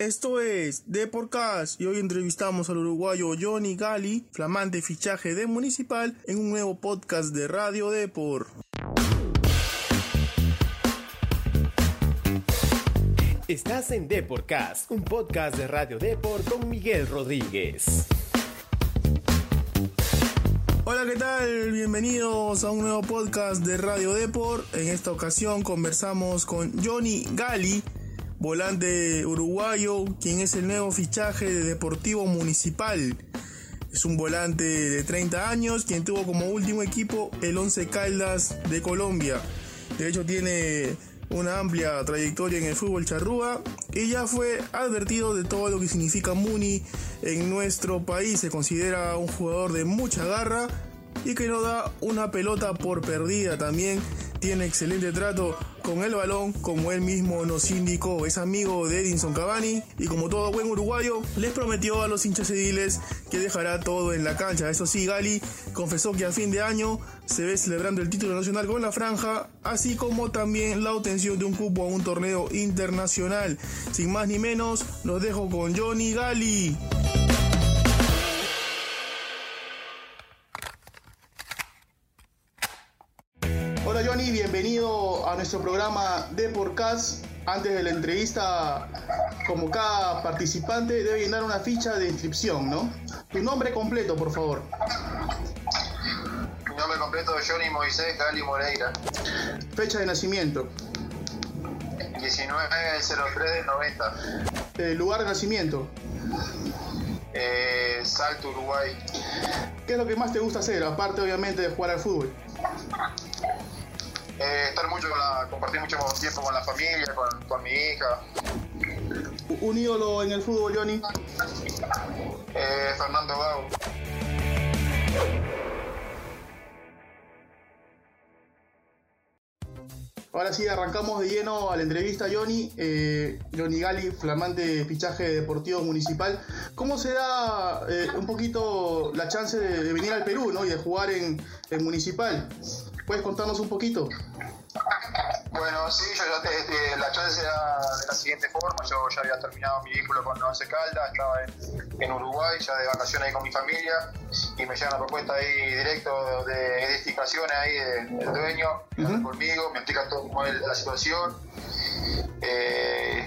Esto es DeporCast y hoy entrevistamos al uruguayo Johnny Galli, flamante fichaje de Municipal, en un nuevo podcast de Radio Depor. Estás en DeporCast, un podcast de Radio Depor con Miguel Rodríguez. Hola, ¿qué tal? Bienvenidos a un nuevo podcast de Radio Depor. En esta ocasión conversamos con Johnny Galli, volante uruguayo, quien es el nuevo fichaje de Deportivo Municipal. Es un volante de 30 años, quien tuvo como último equipo el Once Caldas de Colombia. De hecho, tiene una amplia trayectoria en el fútbol charrúa y ya fue advertido de todo lo que significa Muni en nuestro país. Se considera un jugador de mucha garra y que no da una pelota por perdida. También tiene excelente trato con el balón, como él mismo nos indicó. Es amigo de Edinson Cavani y, como todo buen uruguayo, les prometió a los hinchas ediles que dejará todo en la cancha. Eso sí, Galli confesó que a fin de año se ve celebrando el título nacional con la franja, así como también la obtención de un cupo a un torneo internacional. Sin más ni menos, los dejo con Johnny Galli. Hola Johnny, bienvenido a nuestro programa DeporCast. Antes de la entrevista, como cada participante, debe llenar una ficha de inscripción, ¿no? Tu nombre completo, por favor. Mi nombre completo es Johnny Moisés Galli Moreira. Fecha de nacimiento. 19/03/90. Lugar de nacimiento. Salto, Uruguay. ¿Qué es lo que más te gusta hacer, aparte obviamente de jugar al fútbol? Compartir mucho tiempo con la familia, con mi hija. ¿Un ídolo en el fútbol, Johnny? Fernando Gago. Ahora sí, arrancamos de lleno a la entrevista, Johnny. Johnny Galli, flamante fichaje de Deportivo Municipal. ¿Cómo se da un poquito la chance de venir al Perú, ¿no? Y de jugar en Municipal? ¿Puedes contarnos un poquito? Bueno, sí, la chance era de la siguiente forma. Yo ya había terminado mi vínculo con Once Caldas, estaba en Uruguay, ya de vacaciones ahí con mi familia, y me llega una propuesta ahí directo de edificaciones ahí del dueño, conmigo, me explica todo cómo es la situación,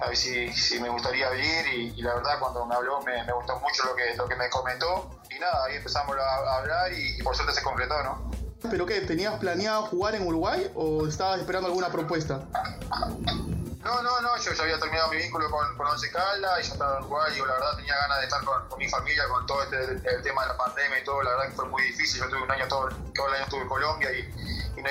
a ver si me gustaría venir, y la verdad cuando me habló me gustó mucho lo que me comentó, y nada, ahí empezamos a hablar y por suerte se concretó, ¿no? ¿Pero qué? ¿Tenías planeado jugar en Uruguay o estabas esperando alguna propuesta? No, yo ya había terminado mi vínculo con Once Caldas y ya estaba en Uruguay. Yo la verdad tenía ganas de estar con mi familia, con todo el tema de la pandemia y todo. La verdad que fue muy difícil. Yo tuve un año, todo el año estuve en Colombia y no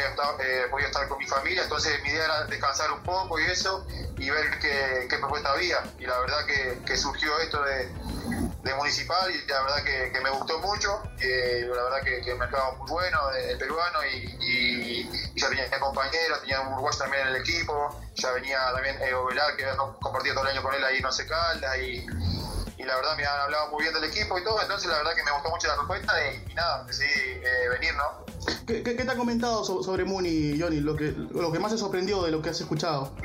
podía estar con mi familia. Entonces mi idea era descansar un poco y eso, y ver qué propuesta había. Y la verdad que surgió esto de Municipal, y la verdad que me gustó mucho. La verdad que el mercado muy bueno, el peruano, y ya tenía compañeros, tenía un uruguayo también en el equipo, ya venía también Evo Velar, que compartía todo el año con él ahí en Once Caldas, y la verdad me han hablado muy bien del equipo y todo, entonces la verdad que me gustó mucho la propuesta, y nada, decidí venir, ¿no? ¿Qué te ha comentado sobre Muni, Johnny, lo que más te sorprendió de lo que has escuchado?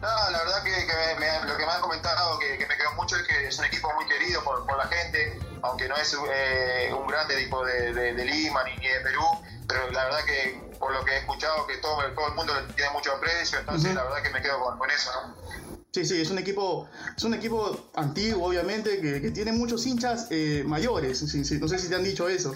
Nada, la verdad que lo que me han comentado que me quedó mucho es que es un equipo muy querido por la gente, aunque no es un grande equipo de Lima ni de Perú, pero la verdad que por lo que he escuchado que todo el mundo le tiene mucho aprecio, entonces la verdad que me quedo con eso, ¿no? Sí, es un equipo antiguo, obviamente, que tiene muchos hinchas mayores, sí, no sé si te han dicho eso,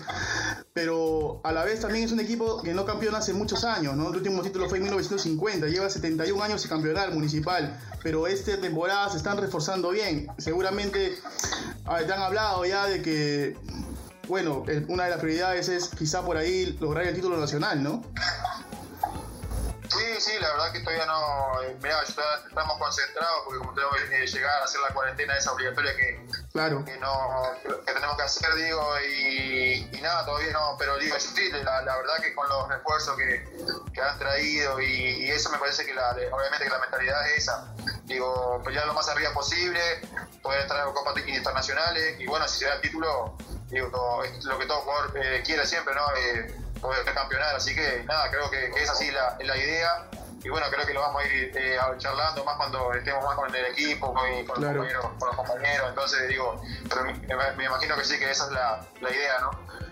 pero a la vez también es un equipo que no campeona hace muchos años, ¿no? El último título fue en 1950, lleva 71 años sin campeonar Municipal, pero esta temporada se están reforzando bien. Seguramente te han hablado ya de que, bueno, una de las prioridades es quizá por ahí lograr el título nacional, ¿no? Sí, la verdad que todavía no. Mirá, estamos concentrados porque como tenemos que llegar a hacer la cuarentena esa obligatoria que tenemos que hacer, digo, y nada, todavía no. Pero digo, sí, la verdad que con los refuerzos que han traído y eso me parece que obviamente que la mentalidad es esa. Digo, pelear lo más arriba posible, poder entrar a copas internacionales y bueno, si se da el título, digo, es lo que todo jugador quiere siempre, ¿no? Poder campeonar, así que nada, creo que es así la idea, y bueno, creo que lo vamos a ir charlando más cuando estemos más con el equipo y con, claro, los compañeros, entonces digo, pero me imagino que sí, que esa es la idea, ¿no?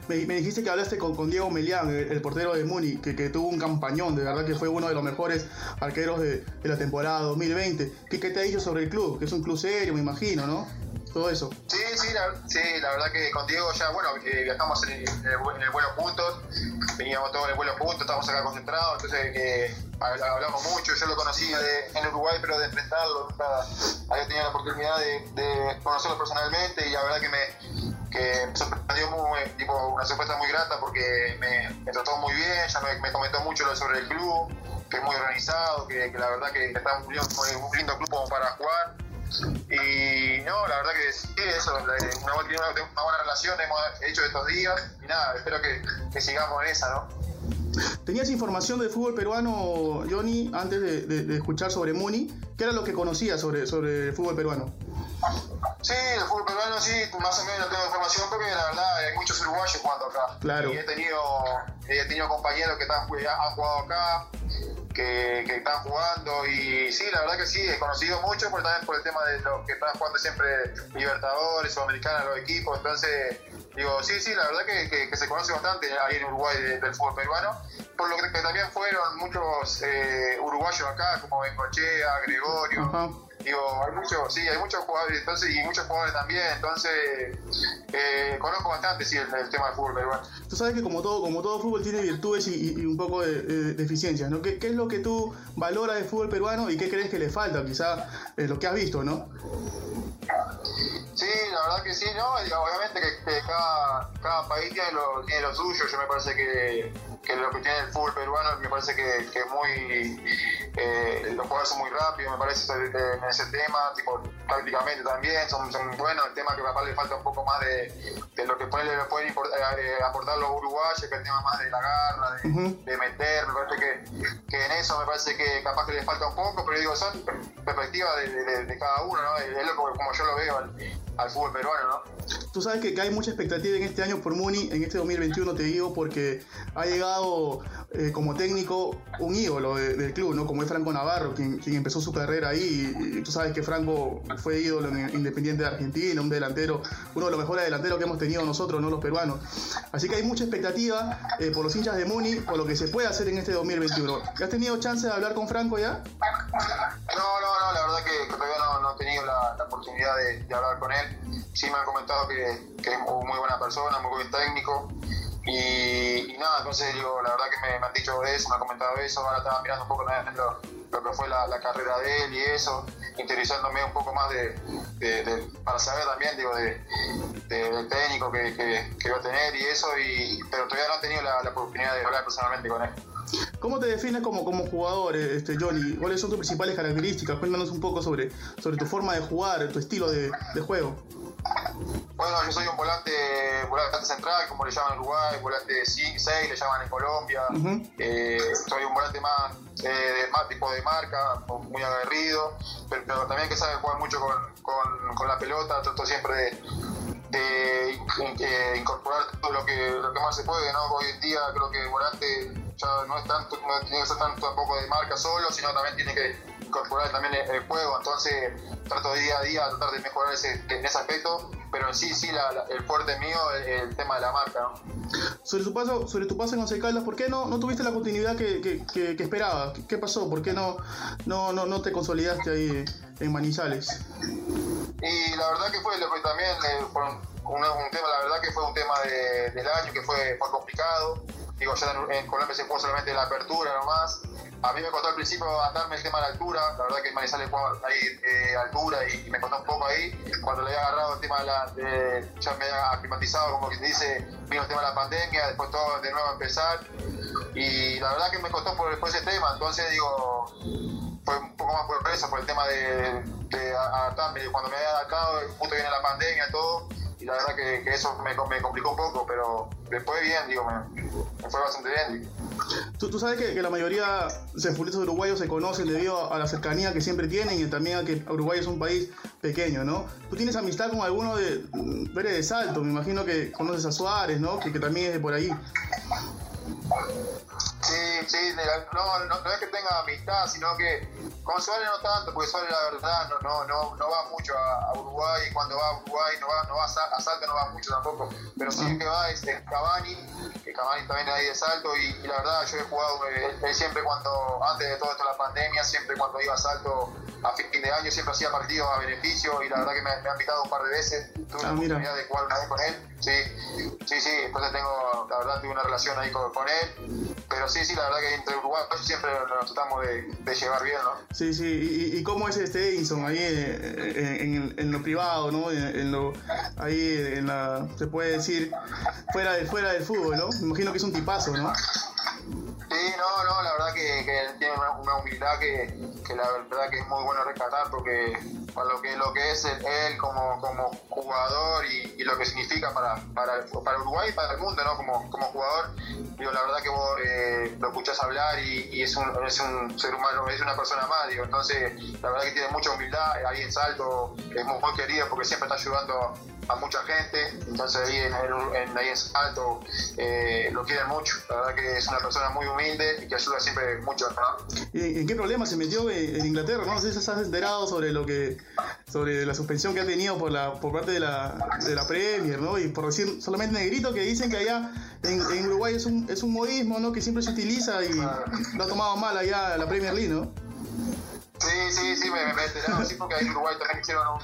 Me dijiste que hablaste con Diego Melián, el portero de Muni, que tuvo un campañón, de verdad que fue uno de los mejores arqueros de la temporada 2020. ¿Qué te ha dicho sobre el club? Que es un club serio, me imagino, ¿no? Todo eso. Sí, la verdad que con Diego ya, bueno, viajamos en el vuelo juntos, veníamos todos en el vuelo juntos, estábamos acá concentrados, entonces hablamos mucho. Yo lo conocí en Uruguay, pero de enfrentarlo, había tenido la oportunidad de conocerlo personalmente, y la verdad que me sorprendió una sorpresa muy grata, porque me trató muy bien, ya me comentó mucho sobre el club, que es muy organizado, que la verdad que está un lindo club como para jugar. Y no, la verdad que sí, eso, una buena relación hemos hecho estos días, y nada, espero que sigamos en esa, ¿no? ¿Tenías información de fútbol peruano, Johnny, antes de escuchar sobre Muni? ¿Qué era lo que conocías sobre el fútbol peruano? Sí, el fútbol peruano sí, más o menos tengo información, porque la verdad hay muchos uruguayos jugando acá. Claro. Y he tenido compañeros que han jugado acá, que están jugando, y sí, la verdad que sí, he conocido mucho, pero también por el tema de los que están jugando siempre Libertadores, Sudamericanas, los equipos, entonces digo, sí, la verdad que se conoce bastante ahí en Uruguay del fútbol peruano, por lo que también fueron muchos uruguayos acá, como Bengochea, Gregorio, uh-huh. Digo, hay muchos jugadores, entonces, y muchos jugadores también, entonces conozco bastante, sí, el tema del fútbol peruano. Tú sabes que como todo fútbol tiene virtudes y un poco de deficiencias, ¿no? ¿Qué es lo que tú valoras del fútbol peruano y qué crees que le falta, quizá lo que has visto, ¿no? Sí, la verdad que sí, ¿no? Obviamente que cada país tiene lo suyo. Yo me parece que lo que tiene el fútbol peruano, me parece que muy los jugadores son muy rápidos, me parece, en ese tema, tipo, prácticamente también son buenos. El tema que capaz le falta un poco más de lo que pueden aportar los uruguayos, que el tema más de la garra, de meter, me parece que en eso me parece que capaz que les falta un poco, pero digo, son perspectivas de cada uno, ¿no? Es lo como yo lo veo al fútbol peruano, ¿no? Tú sabes que hay mucha expectativa en este año por Muni, en este 2021, te digo, porque ha llegado como técnico un ídolo del club, ¿no? Como es Franco Navarro, quien empezó su carrera ahí, y tú sabes que Franco fue ídolo en el Independiente de Argentina, un delantero, uno de los mejores delanteros que hemos tenido nosotros, ¿no? Los peruanos. Así que hay mucha expectativa por los hinchas de Muni, por lo que se puede hacer en este 2021. ¿Has tenido chance de hablar con Franco ya? No, la verdad que todavía no he tenido la oportunidad de hablar con él. Sí me han comentado que es muy buena persona, muy buen técnico, y nada, entonces digo, la verdad que me han dicho eso, me han comentado eso. Ahora estaba mirando un poco también lo que fue la carrera de él y eso, interesándome un poco más para saber también, digo, del técnico que va a tener y eso, pero todavía no he tenido la oportunidad de hablar personalmente con él. ¿Cómo te defines como jugador, Johnny? ¿Cuáles son tus principales características? Cuéntanos un poco sobre tu forma de jugar, tu estilo de juego. Bueno, yo soy un volante central, como le llaman en Uruguay, volante 6, le llaman en Colombia. Uh-huh. Soy un volante más tipo de marca, muy aguerrido, pero también que sabe jugar mucho con la pelota. Trato siempre de incorporar todo lo que más se puede, ¿no? Hoy en día creo que el volante ya no tiene que ser tanto tampoco de marca solo, sino también tiene que incorporar también el juego. Entonces trato día a día tratar de mejorar en ese aspecto, pero en sí, el fuerte mío es el tema de la marca, ¿no? Sobre tu paso en Once Caldas, ¿por qué no tuviste la continuidad que esperabas? ¿Qué pasó? ¿Por qué no te consolidaste ahí en Manizales? Y la verdad que fue un tema del año, que fue complicado. Digo, ya en Colombia se jugó solamente la apertura nomás. A mí me costó al principio adaptarme el tema de la altura. La verdad que en Manizales jugaba ahí altura y me costó un poco ahí. Cuando le había agarrado el tema ya me había aclimatizado, como quien dice, vino el tema de la pandemia, después todo de nuevo a empezar. Y la verdad que me costó por ese tema. Entonces digo, fue un poco más por presa, por el tema de adaptarme. Cuando me había adaptado, justo viene la pandemia y todo. Y la verdad que eso me complicó un poco, pero después bien, digo, me fue bastante bien. Tú sabes que la mayoría de futbolistas uruguayos se conocen debido a la cercanía que siempre tienen y también a que Uruguay es un país pequeño, ¿no? Tú tienes amistad con alguno de Salto, me imagino que conoces a Suárez, ¿no? Que también es de por ahí. Sí, no es que tenga amistad, sino que con Suárez no tanto, porque Suárez la verdad no va mucho a Uruguay, y cuando va a Uruguay no va a Salta, no va mucho tampoco, pero sí que va es Cavani, que Cavani también es ahí de Salto, y la verdad yo he jugado, él siempre cuando, antes de todo esto la pandemia, siempre cuando iba a Salto a fin de año siempre hacía partidos a beneficio, y la verdad que me ha invitado un par de veces, tuve la oportunidad de jugar una vez con él, sí, entonces tengo, la verdad tuve una relación ahí con él, pero sí, la verdad que entre Uruguay siempre nos tratamos de llevar bien, ¿no? Sí, ¿Y cómo es este Edinson ahí en lo privado, ¿no? En lo, se puede decir, fuera del fútbol, ¿no? Me imagino que es un tipazo, ¿no? Sí, no, la verdad que tiene una humildad que la verdad que es muy bueno rescatar, porque para lo que es él como jugador y lo que significa para Uruguay y para el mundo, ¿no? Como jugador, digo, la verdad que vos lo escuchás hablar y es un ser humano, es una persona más, digo, entonces la verdad que tiene mucha humildad, ahí en Salto es muy, muy querido porque siempre está ayudando a mucha gente, entonces ahí en Salto lo quieren mucho, la verdad que es una persona muy humilde y que ayuda siempre mucho, ¿no? ¿En qué problema se metió en Inglaterra? No sé si estás enterado sobre la suspensión que ha tenido por parte de la Premier, ¿no? Y por decir solamente negrito, que dicen que allá en Uruguay es un modismo, ¿no? Que siempre se utiliza y lo ha tomado mal allá la Premier League, ¿no? Sí, me he enterado, sí, porque ahí en Uruguay también hicieron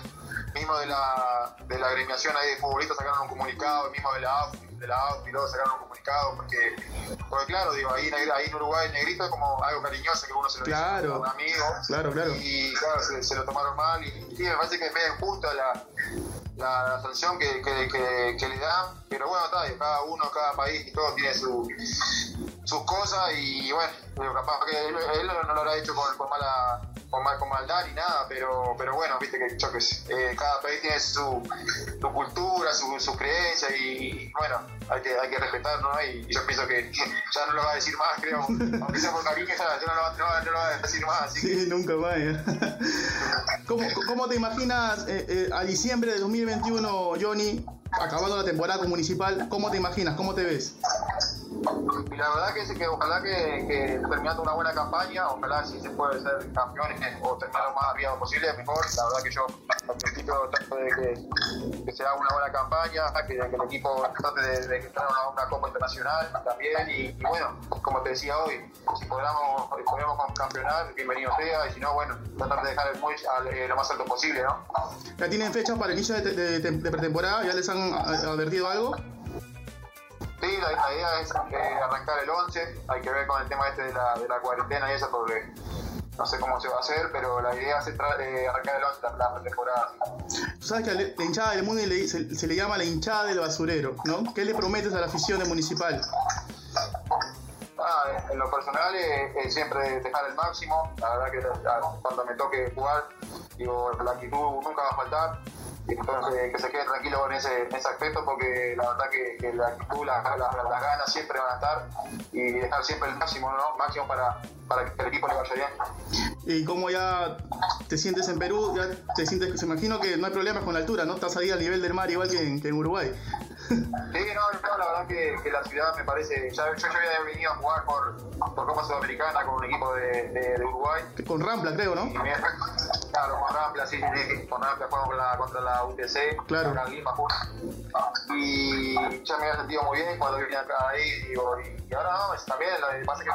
mismo de la agremiación ahí de futbolistas sacaron un comunicado, mismo de la AUF y luego sacaron un comunicado porque claro, digo, ahí en Uruguay el negrito es como algo cariñoso que uno se lo dice a un amigo, claro. Y claro, se lo tomaron mal y me parece que es medio injusta la sanción que le dan, pero bueno, cada país y todo tiene sus cosas y bueno, pero capaz que él no lo habrá hecho con maldad ni nada, pero bueno, viste que choques, cada país tiene su cultura, sus creencias y bueno, hay que respetar, ¿no? Y yo pienso que ya no lo va a decir más, creo, aunque sea por cariño, ya no lo va a decir más, así que... Sí, nunca más, ¿Cómo te imaginas a diciembre de 2021, Johnny, acabando la temporada con Municipal? ¿Cómo te imaginas? ¿Cómo te ves? Y la verdad que ojalá que terminando una buena campaña, ojalá si se puede ser campeones o terminar lo más arriba posible, mejor. La verdad que yo al principio trato de que se haga una buena campaña, que el equipo trate de que traiga una copa internacional también y bueno, como te decía hoy, si podemos campeonar, bienvenido sea, y si no, bueno, tratar de dejar el muy lo más alto posible, ¿no? ¿Ya tienen fechas para el inicio de pretemporada? ¿Ya les han advertido algo? Sí, la idea es arrancar el 11, hay que ver con el tema de la cuarentena y eso, porque no sé cómo se va a hacer, pero la idea es arrancar el 11 la temporada. Tú sabes que la hinchada del mundo se le llama la hinchada del basurero, ¿no? ¿Qué le prometes a la afición de Municipal? En lo personal siempre dejar el máximo, la verdad que cuando me toque jugar, digo, la actitud nunca va a faltar. Entonces, que se quede tranquilo con ese aspecto, porque la verdad que la actitud, las ganas siempre van a estar y dejar siempre el máximo, ¿no? Máximo para que el equipo le vaya bien. ¿Y cómo ya te sientes en Perú? Ya te sientes, se imagino que no hay problemas con la altura, ¿no? Estás ahí al nivel del mar igual que en Uruguay. Sí, no, la verdad que la ciudad me parece... Yo había venido a jugar por Copa Sudamericana con un equipo de Uruguay. Con Rampla, creo, ¿no? Claro, con Rampla, sí. Con Rampla jugamos contra la UTC, claro. Contra Lima, y ya me había sentido muy bien cuando vine acá ahí. Digo, y ahora no, también lo que pasa es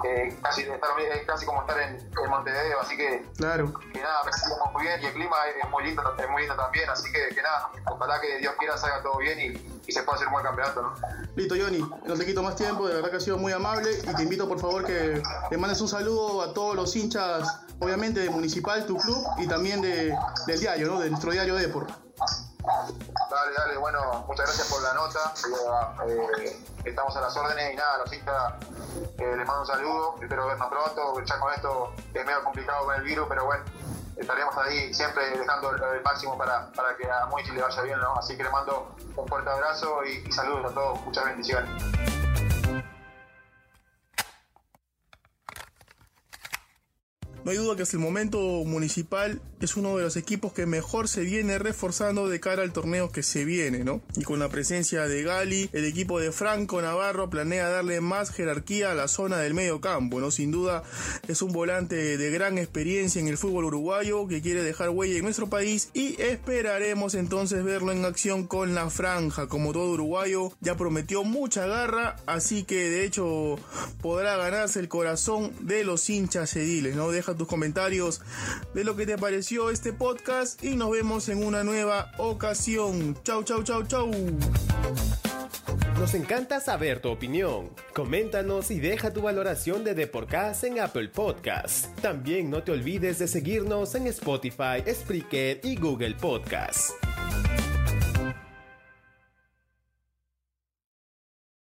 que, claro, casi como estar en Montevideo, así que... Claro. Que nada, me siento muy bien y el clima es muy lindo también, así que nada, ojalá que Dios quiera salga todo bien y se puede hacer un buen campeonato, ¿no? Listo, Johnny, no te quito más tiempo, de verdad que has sido muy amable y te invito por favor que le mandes un saludo a todos los hinchas, obviamente de Municipal, tu club, y también del diario, ¿no? De nuestro diario Depor. Dale, bueno, muchas gracias por la nota, estamos a las órdenes y nada, los hinchas les mando un saludo, espero vernos pronto, ya con esto es medio complicado con el virus, pero bueno, estaremos ahí siempre dejando el máximo para que a Moisés le vaya bien, ¿no? Así que le mando un fuerte abrazo y saludos a todos, muchas bendiciones. No hay duda que hasta el momento Municipal es uno de los equipos que mejor se viene reforzando de cara al torneo que se viene, ¿no? Y con la presencia de Galli, el equipo de Franco Navarro planea darle más jerarquía a la zona del medio campo, ¿no? Sin duda es un volante de gran experiencia en el fútbol uruguayo que quiere dejar huella en nuestro país y esperaremos entonces verlo en acción con la franja. Como todo uruguayo, ya prometió mucha garra, así que de hecho podrá ganarse el corazón de los hinchas ediles, ¿no? Deja tus comentarios de lo que te pareció este podcast y nos vemos en una nueva ocasión. Chau, chau, chau, chau. Nos encanta saber tu opinión. Coméntanos y deja tu valoración de DeporCast en Apple Podcast. También no te olvides de seguirnos en Spotify, Spreaker y Google Podcast.